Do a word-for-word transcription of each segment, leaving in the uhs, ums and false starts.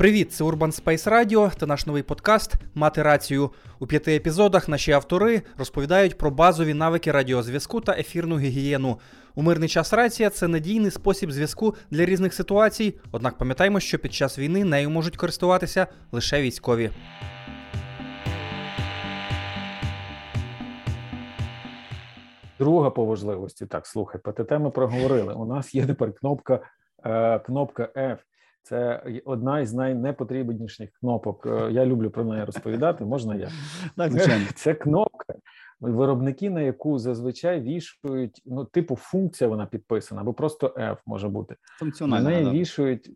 Привіт, це Урбан Спейс Радіо та наш новий подкаст «Мати рацію». У п'яти епізодах наші автори розповідають про базові навики радіозв'язку та ефірну гігієну. У мирний час рація – це надійний спосіб зв'язку для різних ситуацій, однак пам'ятаємо, що під час війни нею можуть користуватися лише військові. Друга по важливості, так, слухай, Пе Те Те ми проговорили. У нас є тепер кнопка, е, кнопка Ф. Це одна із найнепотрібніших кнопок. Я люблю про неї розповідати, можна я? Так, звичайно. Це кнопка, виробники, на яку зазвичай вішують, ну, типу функція вона підписана, або просто F може бути. Функціональна, на неї да. вішують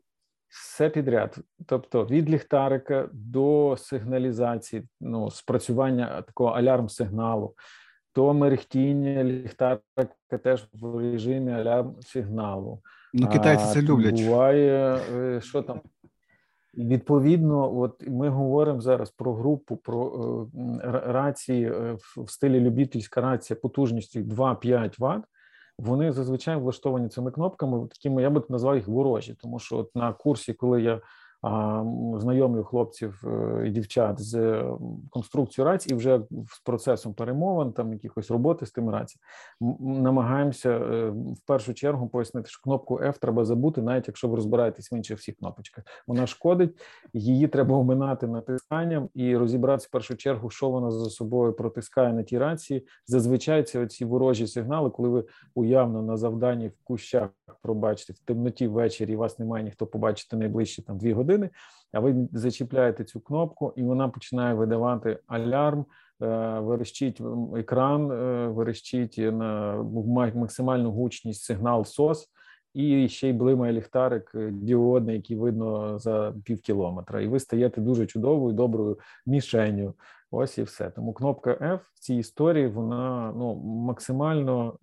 все підряд. Тобто від ліхтарика до сигналізації, ну, спрацювання такого алярм-сигналу, то мерехтіння ліхтарика теж в режимі алярм-сигналу. Ну, китайці це люблять. Буває, що там. Відповідно, от ми говоримо зараз про групу, про рації в стилі любительська рація потужністю два-п'ять ватт. Вони зазвичай влаштовані цими кнопками, такими, я би назвав їх ворожі, тому що от на курсі, коли я знайомлю хлопців і дівчат з конструкцією рацій і вже з процесом перемовин, там якихось роботи з тими раціями, намагаємося в першу чергу пояснити, що кнопку F треба забути, навіть якщо ви розбираєтесь в інших всіх кнопочках. Вона шкодить, її треба оминати натисканням і розібратися в першу чергу, що вона за собою протискає на тій рації. Зазвичай це оці ворожі сигнали, коли ви уявно на завданні в кущах пробачите, в темноті ввечері, вас немає ніхто побачити найближчі там дві години, а ви зачіпляєте цю кнопку, і вона починає видавати алярм, верещить екран, верещить на максимальну гучність сигнал ес о ес, і ще й блимає ліхтарик діодний, який видно за пів кілометра. І ви стаєте дуже чудовою, доброю мішенню. Ось і все. Тому кнопка F в цій історії, вона, ну, максимально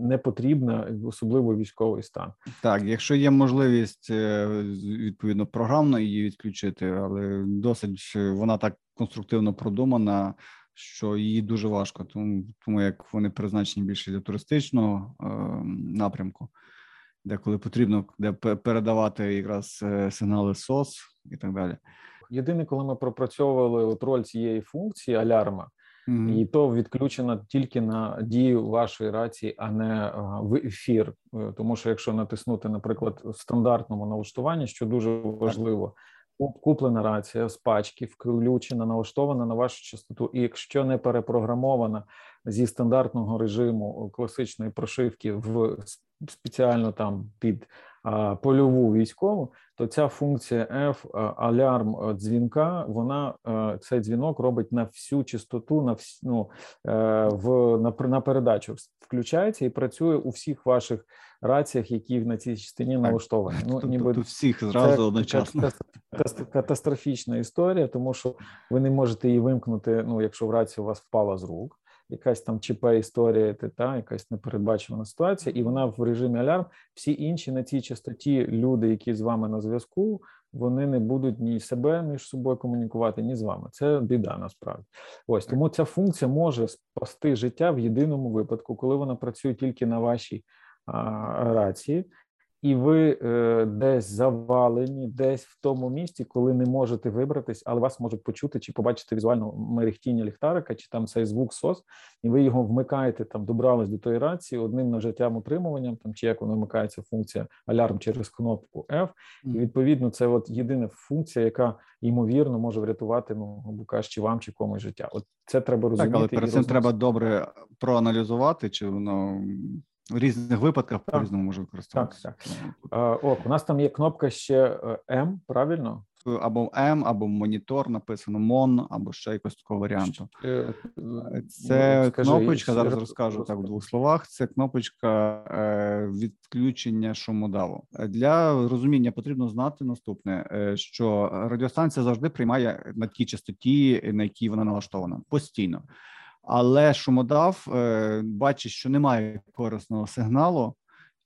не потрібна, особливо військовий стан. Так, якщо є можливість, відповідно, програмно її відключити, але досить вона так конструктивно продумана, що її дуже важко, тому, тому як вони призначені більше для туристичного е, напрямку, де коли потрібно де передавати якраз сигнали ес о ес і так далі. Єдине, коли ми пропрацьовували от роль цієї функції алярма, mm-hmm. і то відключено тільки на дію вашої рації, а не в ефір. Тому що якщо натиснути, наприклад, в стандартному налаштуванні, що дуже важливо, куплена рація з пачки, включена, налаштована на вашу частоту, і якщо не перепрограмована зі стандартного режиму класичної прошивки в спеціально там під а, польову військову, то ця функція F, алярм дзвінка, вона цей дзвінок робить на всю частоту, на всі, ну, в на, на передачу включається і працює у всіх ваших раціях, які на цій частині налаштовані. Ну, ніби всіх зразу одночасно. Це катастрофічна історія, тому що ви не можете її вимкнути, ну, якщо рація у вас впала з рук. Якась там ЧП-історія, та, якась непередбачувана ситуація, і вона в режимі алярм. Всі інші на цій частоті люди, які з вами на зв'язку, вони не будуть ні себе між собою комунікувати, ні з вами. Це біда насправді. Ось, тому ця функція може спасти життя в єдиному випадку, коли вона працює тільки на вашій а, рації, і ви е, десь завалені, десь в тому місці, коли не можете вибратись, але вас можуть почути чи побачити візуально мерехтіння ліхтарика, чи там цей звук ес о ес, і ви його вмикаєте, там, добрались до тої рації, одним нажиттям утримуванням, там, чи як воно вмикається функція алярм через кнопку F, і відповідно це от єдина функція, яка, ймовірно, може врятувати, ну, букаш, чи вам, чи комусь життя. От це треба розуміти. Так, але перед цим треба добре проаналізувати, чи воно... В різних випадках по-різному може використовуватися. О, у нас там є кнопка ще М, правильно? Або М, або монітор, написано МОН, або ще якось такого варіанту. Це Скажи, кнопочка, я... зараз розкажу так в двох словах, це кнопочка відключення шумодаву. Для розуміння потрібно знати наступне, що радіостанція завжди приймає на тій частоті, на якій вона налаштована, постійно. Але шумодав бачить, що немає корисного сигналу,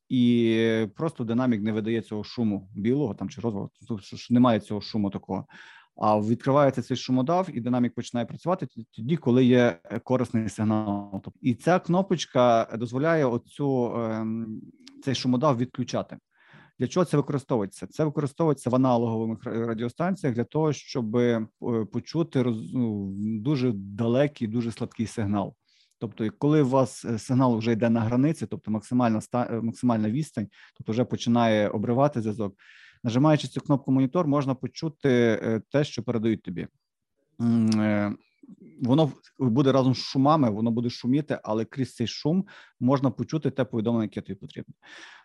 і просто динамік не видає цього шуму білого там чи розового, тобто немає цього шуму такого. А відкривається цей шумодав, і динамік починає працювати тоді, коли є корисний сигнал. І ця кнопочка дозволяє оцю, цей шумодав відключати. Для чого це використовується? Це використовується в аналогових радіостанціях для того, щоб почути ну, дуже далекий, дуже слабкий сигнал. Тобто, коли у вас сигнал вже йде на границі, тобто максимальна, максимальна відстань, тобто вже починає обривати зв'язок, нажимаючи цю кнопку монітор, можна почути те, що передають тобі. Воно буде разом з шумами, воно буде шуміти, але крізь цей шум можна почути те повідомлення, яке тобі потрібно.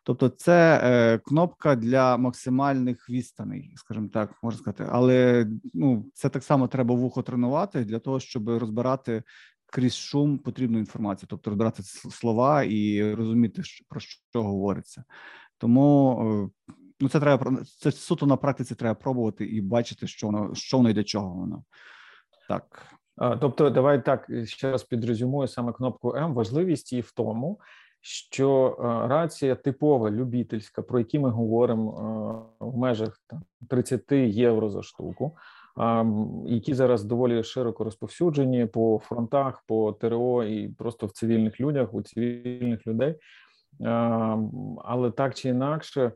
Тобто це е, кнопка для максимальних відстаней, скажімо так, можна сказати. Але ну, це так само треба вухо тренувати для того, щоб розбирати крізь шум потрібну інформацію, тобто розбирати слова і розуміти, про що говориться. Тому е, ну, це, треба, це суто на практиці треба пробувати і бачити, що воно, що воно і для чого воно. Так. Тобто, давай так, ще раз підрезюмую саме кнопку М. Важливість її в тому, що рація типова, любительська, про які ми говоримо в межах там, тридцять євро за штуку, які зараз доволі широко розповсюджені по фронтах, по ТРО і просто в цивільних людях, у цивільних людей. Але так чи інакше,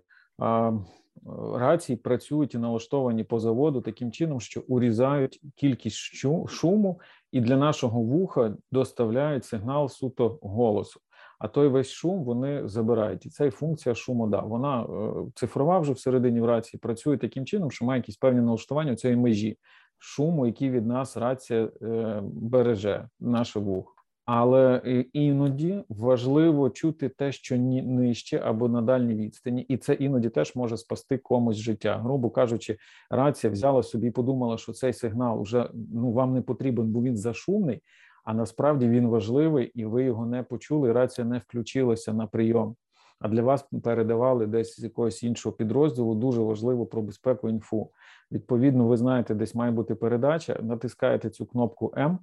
рації працюють і налаштовані по заводу таким чином, що урізають кількість шуму і для нашого вуха доставляють сигнал суто голосу. А той весь шум вони забирають. І це функція шумода. Вона цифрова вже всередині в рації працює таким чином, що має якісь певні налаштування у цій межі шуму, який від нас рація береже, наше вухо. Але іноді важливо чути те, що нижче або на дальній відстані, і це іноді теж може спасти комусь життя. Грубо кажучи, рація взяла собі і подумала, що цей сигнал вже ну, вам не потрібен, бо він зашумний, а насправді він важливий, і ви його не почули, рація не включилася на прийом. А для вас передавали десь з якогось іншого підрозділу дуже важливо про безпеку інфу. Відповідно, ви знаєте, десь має бути передача, натискаєте цю кнопку «М»,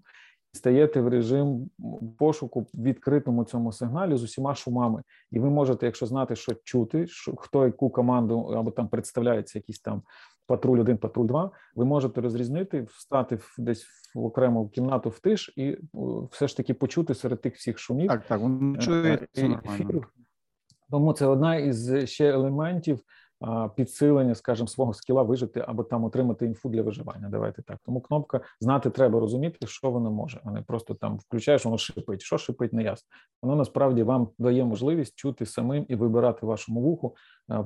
стаєте в режим пошуку відкритому цьому сигналі з усіма шумами. І ви можете, якщо знати, що чути, що, хто яку команду, або там представляється якийсь там патруль один, патруль два, ви можете розрізнити, встати десь в окрему кімнату в тиш і все ж таки почути серед тих всіх шумів. Так, так, він чує, це нормально. Тому це одна із ще елементів підсилення, скажімо, свого скіла вижити або там отримати інфу для виживання. Давайте так. Тому кнопка знати треба, розуміти, що вона може, а не просто там включаєш, воно шипить. Що шипить, не ясно. Воно насправді вам дає можливість чути самим і вибирати вашому вуху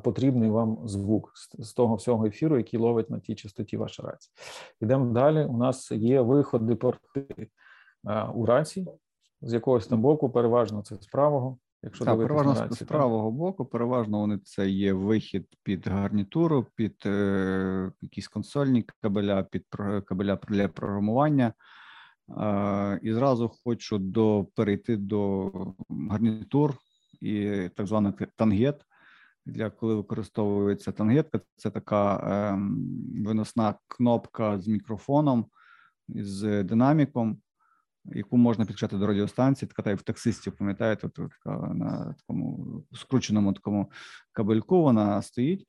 потрібний вам звук з того всього ефіру, який ловить на тій частоті ваша рація. Йдемо далі. У нас є виходи порти у рації з якогось там боку, переважно це з правого. Якщо так, переважно рацію, з правого боку, переважно вони це є вихід під гарнітуру, під е, якісь консольні кабеля, під кабеля для програмування. Е, і зразу хочу до, перейти до гарнітур і так званих тангет. Для коли використовується тангетка, це така е, виносна кнопка з мікрофоном, з динаміком, яку можна підключати до радіостанції, така та й в таксистів, пам'ятаєте, така на такому скрученому такому кабельку вона стоїть.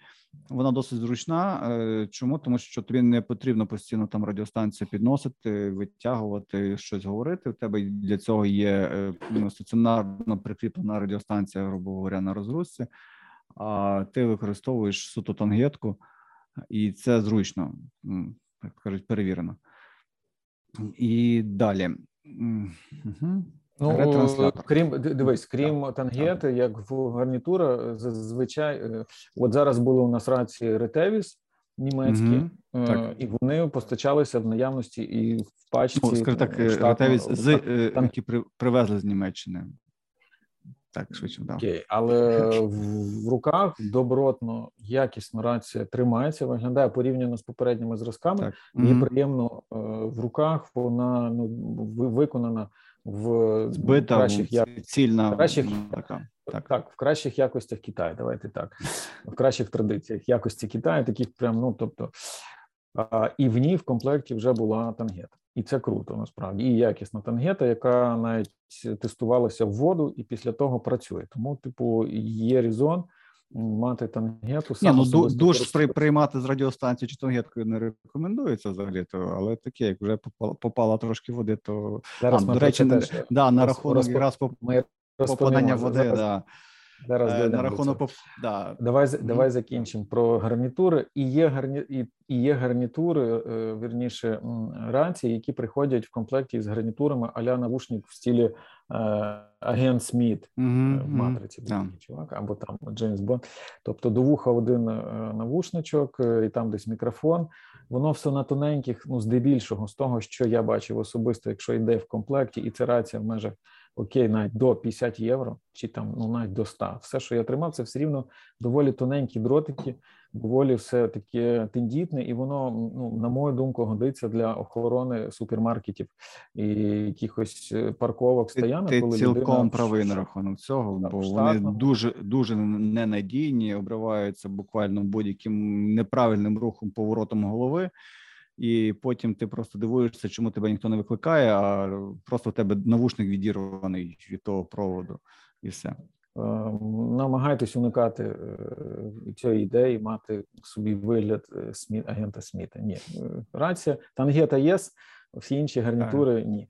Вона досить зручна. Чому? Тому що тобі не потрібно постійно там радіостанцію підносити, витягувати, щось говорити. У тебе для цього є ну, стаціонарно прикріплена радіостанція, грубо говоря, на розгрузці, а ти використовуєш суто тангетку, і це зручно, так кажуть, перевірено. І далі. Угу. Ну, крім, дивись, крім так, тангети, так. Як в гарнітура, зазвичай, от зараз були у нас рації Retevis німецькі, угу, е- і вони постачалися в наявності і в пачці. Ну, скажу так, Retevis з, які привезли з Німеччини. Так, швидше вдав. Окей, але в, в руках добротно, якісно рація тримається, виглядає порівняно з попередніми зразками. Так. Її mm-hmm. приємно е, в руках, вона ну, виконана в збита, кращих, як... цільна... кращих... Така. Так. Так, в кращих якостях Китаю, давайте так, в кращих традиціях якості Китаю, таких прям, ну, тобто, а, і в ній в комплекті вже була тангета. І це круто, насправді, і якісна тангета, яка навіть тестувалася в воду і після того працює. Тому, типу, є резон мати тангету. Ні, ну, душ при, приймати з радіостанції чи тангеткою не рекомендується взагалі, то, але таке, як вже попала, попала трошки води, то... Зараз а, ми до речі, теж, да, на розп... рахунок якраз поп... попадання води, зараз... да. Зараз на рахунок... Да. Давай, mm-hmm. давай закінчимо про гарнітури. І є, гарні... і є гарнітури, вірніше, рації, які приходять в комплекті з гарнітурами а-ля навушник в стилі агент Сміт mm-hmm. в Матриці, yeah. чувак, або там Джеймс Бонд. Тобто до вуха один навушничок і там десь мікрофон. Воно все на тоненьких, ну здебільшого, з того, що я бачив особисто, якщо йде в комплекті, і це рація в межах окей, навіть до п'ятдесят євро, чи там, ну, навіть до сто. Все, що я тримав, це все рівно доволі тоненькі дротики, доволі все таке тендітне, і воно, ну, на мою думку, годиться для охорони супермаркетів і якихось парковок, стоянок. Ти, ти цілком правий на рахунок цього, бо вони дуже, дуже ненадійні, обриваються буквально будь-яким неправильним рухом, поворотом голови. І потім ти просто дивуєшся, чому тебе ніхто не викликає, а просто в тебе навушник відірваний від того проводу, і все. Намагайтесь уникати цієї ідеї, мати собі вигляд Сміт, агента Сміта. Ні, рація. Тангета єс, всі інші гарнітури – ні.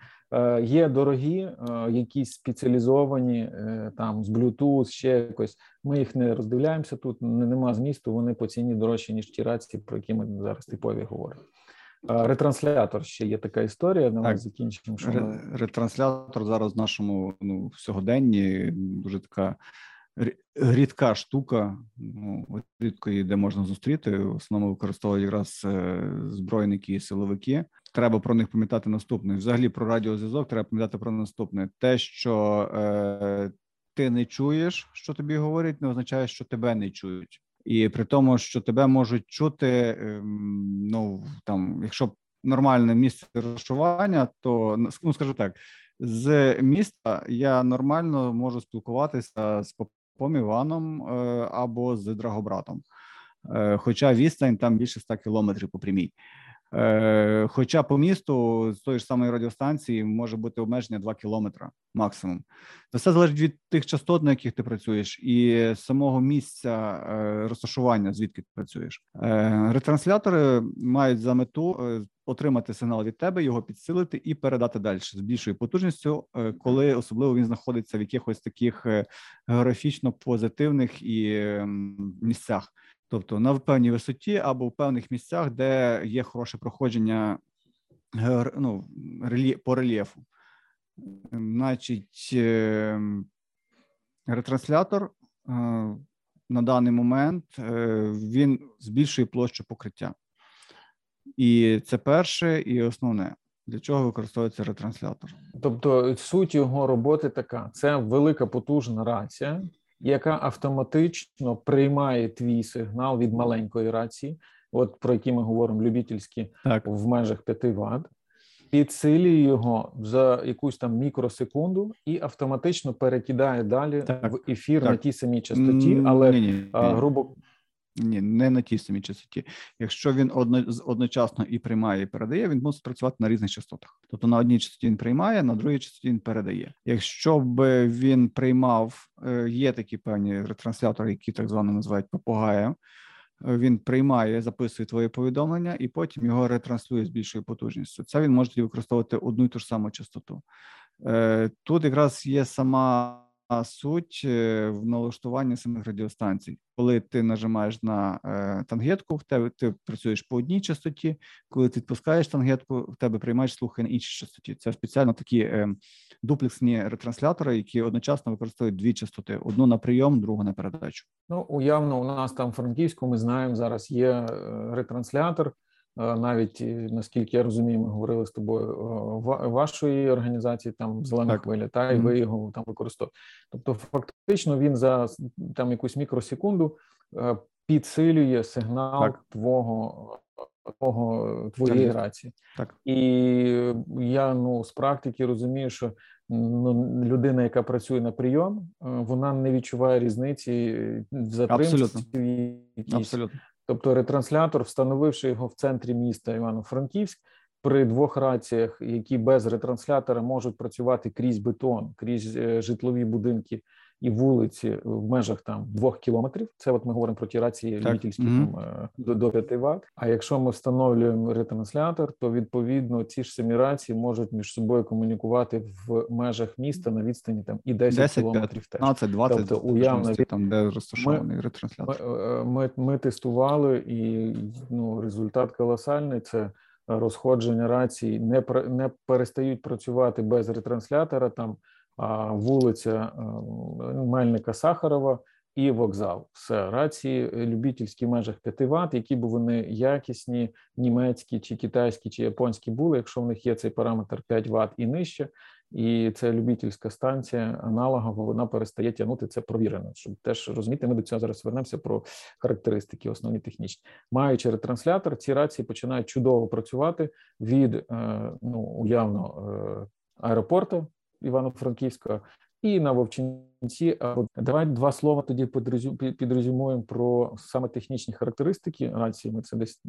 Є дорогі, якісь спеціалізовані, там, з Bluetooth, ще якось. Ми їх не роздивляємося тут, нема змісту, вони по ціні дорожчі, ніж ті рації, про які ми зараз типові говоримо. Ретранслятор ще є така історія, давай закінчимо. Що ми... Ретранслятор зараз в нашому, ну, сьогоденні дуже така рідка штука, ну, рідко її де можна зустріти, в основному використовують якраз збройники і силовики. Треба про них пам'ятати наступне. Взагалі про радіозв'язок треба пам'ятати про наступне. Те, що е, ти не чуєш, що тобі говорять, не означає, що тебе не чують. І при тому, що тебе можуть чути, ну, там, якщо нормальне місце розташування, то, ну, скажу так, з міста я нормально можу спілкуватися з Попом Іваном або з Драгобратом, хоча відстань там більше сто кілометрів по прямій. Хоча по місту з тої ж самої радіостанції може бути обмеження два кілометри максимум. Це все залежить від тих частот, на яких ти працюєш, і самого місця розташування, звідки ти працюєш. Ретранслятори мають за мету отримати сигнал від тебе, його підсилити і передати далі з більшою потужністю, коли особливо він знаходиться в якихось таких географічно позитивних і місцях. Тобто на певній висоті або в певних місцях, де є хороше проходження, ну, по рельєфу. Значить, ретранслятор на даний момент, він збільшує площу покриття. І це перше і основне. Для чого використовується ретранслятор? Тобто суть його роботи така. Це велика потужна рація, яка автоматично приймає твій сигнал від маленької рації, от про які ми говоримо, любительські, так, в межах п'ять ватт, підсилює його за якусь там мікросекунду і автоматично перекидає далі, так, в ефір, так, на тій самій частоті, але ні, ні, а, грубо... Ні, не на тій самій частоті. Якщо він одно, одночасно і приймає, і передає, він мусить працювати на різних частотах. Тобто на одній частоті він приймає, на другій частоті він передає. Якщо б він приймав, є такі певні ретранслятори, які так звано називають попугаєм, він приймає, записує твоє повідомлення і потім його ретранслює з більшою потужністю. Це він може використовувати одну і ту ж саму частоту. Тут якраз є сама... А суть в налаштуванні самих радіостанцій. Коли ти нажимаєш на е, тангетку, в тебе ти працюєш по одній частоті, коли ти відпускаєш тангетку, в тебе приймаєш слухи на іншій частоті. Це спеціально такі е, дуплексні ретранслятори, які одночасно використовують дві частоти. Одну на прийом, другу на передачу. Ну, уявно, у нас там в Франківську, ми знаємо, зараз є ретранслятор. Навіть, наскільки я розумію, ми говорили з тобою вашої організації, там «Зелена хвиля», та, і ви його там використовуєте. Тобто, фактично, він за там якусь мікросекунду підсилює сигнал, так, твого, твого, твоєї, так, рації. Так. І я, ну, з практики розумію, що, ну, людина, яка працює на прийом, вона не відчуває різниці в затримці. Абсолютно. Якісь. Абсолютно. Тобто ретранслятор, встановивши його в центрі міста Івано-Франківськ, при двох раціях, які без ретранслятора можуть працювати крізь бетон, крізь житлові будинки і вулиці в межах там двох кілометрів. Це от ми говоримо про ті рації любительські mm-hmm. там до, до п'яти ватт. А якщо ми встановлюємо ретранслятор, то відповідно ці ж самі рації можуть між собою комунікувати в межах міста на відстані там і десять кілометрів теж. п'ятнадцять двадцять тобто уявно там, де розташований ми, ретранслятор. Ми, ми, ми тестували, і ну результат колосальний. Це розходження рацій не не перестають працювати без ретранслятора. Там а, вулиця а, Мельника-Сахарова і вокзал. Все рації любительські в межах п'яти ватт, які б вони якісні, німецькі чи китайські чи японські були, якщо в них є цей параметр п'ять ватт і нижче. І це любительська станція аналогова, вона перестає тягнути, це провірено, щоб теж розуміти, ми до цього зараз вернемося про характеристики, основні технічні. Маючи ретранслятор, ці рації починають чудово працювати від, ну, уявно, аеропорту Івано-Франківського і на Вовчинці. Давай два слова тоді підрезюмуємо про саме технічні характеристики рації, ми це десь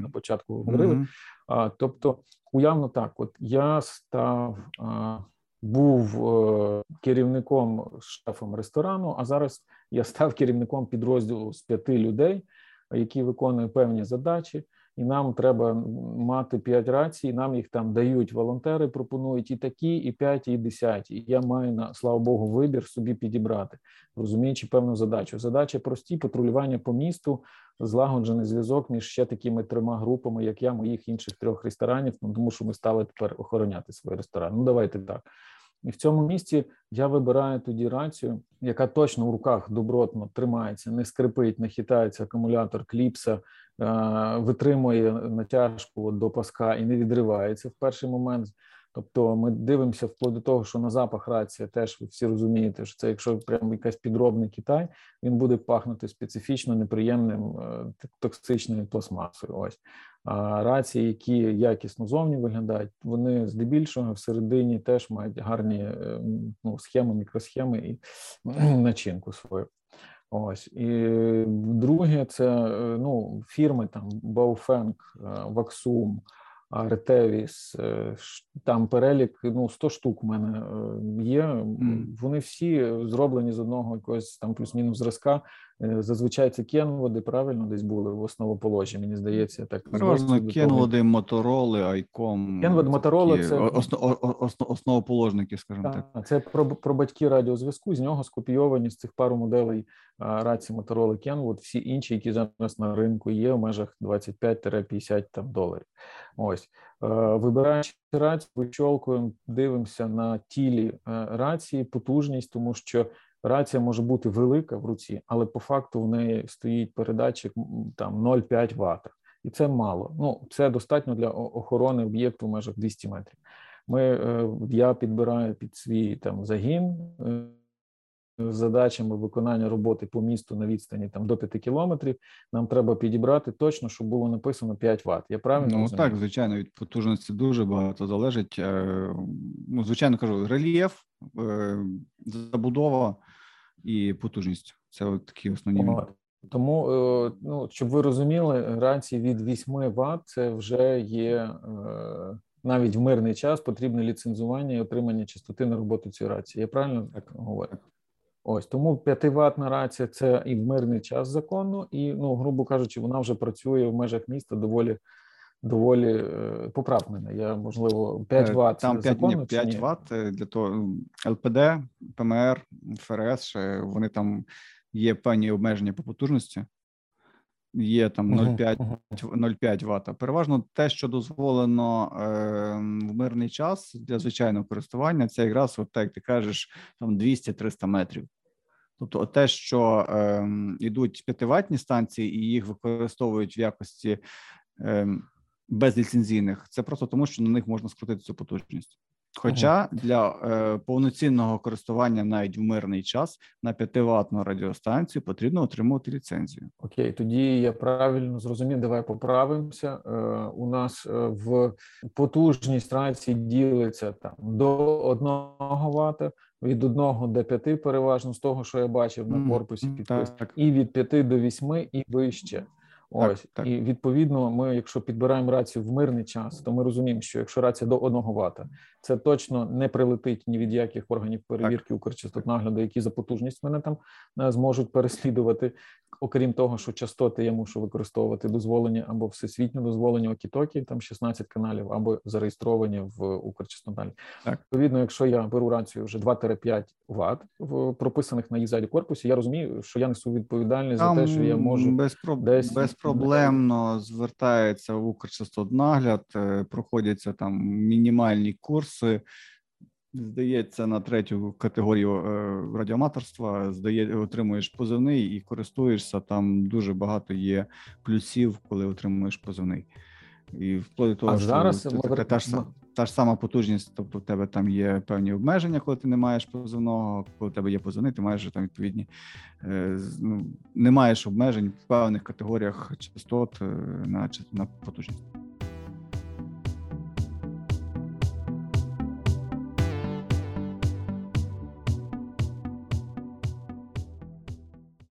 на початку говорили. Mm-hmm. А, тобто, уявно так, от я став, а, був а, керівником, шефом ресторану, а зараз я став керівником підрозділу з п'яти людей, які виконують певні задачі, і нам треба мати п'ять рацій, нам їх там дають волонтери, пропонують і такі, і п'яті, і десяті. І я маю, на, слава Богу, вибір собі підібрати, розуміючи певну задачу. Задача прості, патрулювання по місту, злагоджений зв'язок між ще такими трьома групами, як я, моїх інших трьох ресторанів, ну, тому що ми стали тепер охороняти свої ресторани. Ну, давайте так. І в цьому місці я вибираю тоді рацію, яка точно в руках добротно тримається, не скрипить, не хитається, акумулятор, кліпса, е- витримує натяжку до паска і не відривається в перший момент. Тобто ми дивимося вплоть до того, що на запах рація теж ви всі розумієте, що це якщо прям якась підробний Китай, він буде пахнути специфічно неприємним токсичною пластмасою. Ось. А рації, які якісно зовні виглядають, вони здебільшого всередині теж мають гарні ну, схеми, мікросхеми і начинку свою. Ось. І друге, це ну, фірми там Baofeng, Vaxum, Retevis, там перелік, ну, сто штук у мене є, вони всі зроблені з одного якогось там плюс-мінус зразка, зазвичай це Kenwood, правильно десь були в основоположі, мені здається, так. Переважно Kenwood, Motorola, Icom. Kenwood, Motorola – це… Основ, основ, основоположники, скажімо так, так. Це про, про батьки радіозв'язку, з нього скопійовані з цих пару моделей рації Motorola, Kenwood, всі інші, які зараз на ринку є в межах двадцять п'ять - п'ятдесят там, доларів. Ось. Вибираючи рацію, вичолкуємо, дивимося на тілі рації, потужність, тому що рація може бути велика в руці, але по факту в неї стоїть передатчик там нуль цілих п'ять ватт. І це мало. Ну, це достатньо для охорони об'єкту в межах двісті метрів. Ми, я підбираю під свій там загін з задачами виконання роботи по місту на відстані там до п'яти кілометрів. Нам треба підібрати точно, щоб було написано п'ять ватт. Я правильно ну, розумію? Так, звичайно, від потужності дуже багато залежить. Ну, звичайно, кажу, рельєф, забудова і потужність. Це от такі основні. О, тому, ну, щоб ви розуміли, рації від вісім ватт це вже є, навіть в мирний час потрібне ліцензування і отримання частоти на роботу цієї рації. Я правильно так говорю? Ось, тому п'ятиватна рація – це і в мирний час законно, і, ну, грубо кажучи, вона вже працює в межах міста доволі, доволі поправ мене. Я, можливо, п'ять ватт там законно чи ні? п'ять ватт для того ЛПД, ПМР, ФРС, вони там є певні обмеження по потужності, є там нуль цілих п'ять ватт. Переважно те, що дозволено е, в мирний час для звичайного користування, це якраз, от так ти кажеш, там двісті - триста метрів. Тобто те, що е, йдуть п'ятиватні станції і їх використовують в якості е, безліцензійних, це просто тому, що на них можна скрутити цю потужність. Хоча для е, повноцінного користування навіть в мирний час на п'ятиватну радіостанцію потрібно отримувати ліцензію. Окей, тоді я правильно зрозумів, давай поправимося. Е, у нас в потужність рації ділиться там до одного ватта, від одного до п'яти переважно з того, що я бачив на корпусі підпису, mm, і від п'яти до вісьми і вище. Ось так, так. І відповідно, ми, якщо підбираємо рацію в мирний час, то ми розуміємо, що якщо рація до одного вата, це точно не прилетить ні від яких органів перевірки так. Укрчастотнагляду, які за потужність мене там зможуть переслідувати. Окрім того, що частоти я мушу використовувати дозволені або всесвітньо дозволені окі-токі, там шістнадцять каналів, або зареєстровані в Укрчастотнагляді. Відповідно, якщо я беру рацію вже два-п'ять ват, в прописаних на її залі корпусі, я розумію, що я несу відповідальність там за те, що я можу без проб... десь... Безпроблемно звертається в Укрчастотнагляд, проходяться там мінімальні курси, здається, на третю категорію радіоаматорства, здає, отримуєш позивний і користуєшся, там дуже багато є плюсів, коли отримуєш позивний. І вплоть до того, а що зараз це, ми... та, ж, та ж сама потужність, тобто в тебе там є певні обмеження, коли ти не маєш позивного, коли в тебе є позивний, ти маєш там відповідні, ну, не маєш обмежень в певних категоріях частот на, на потужність.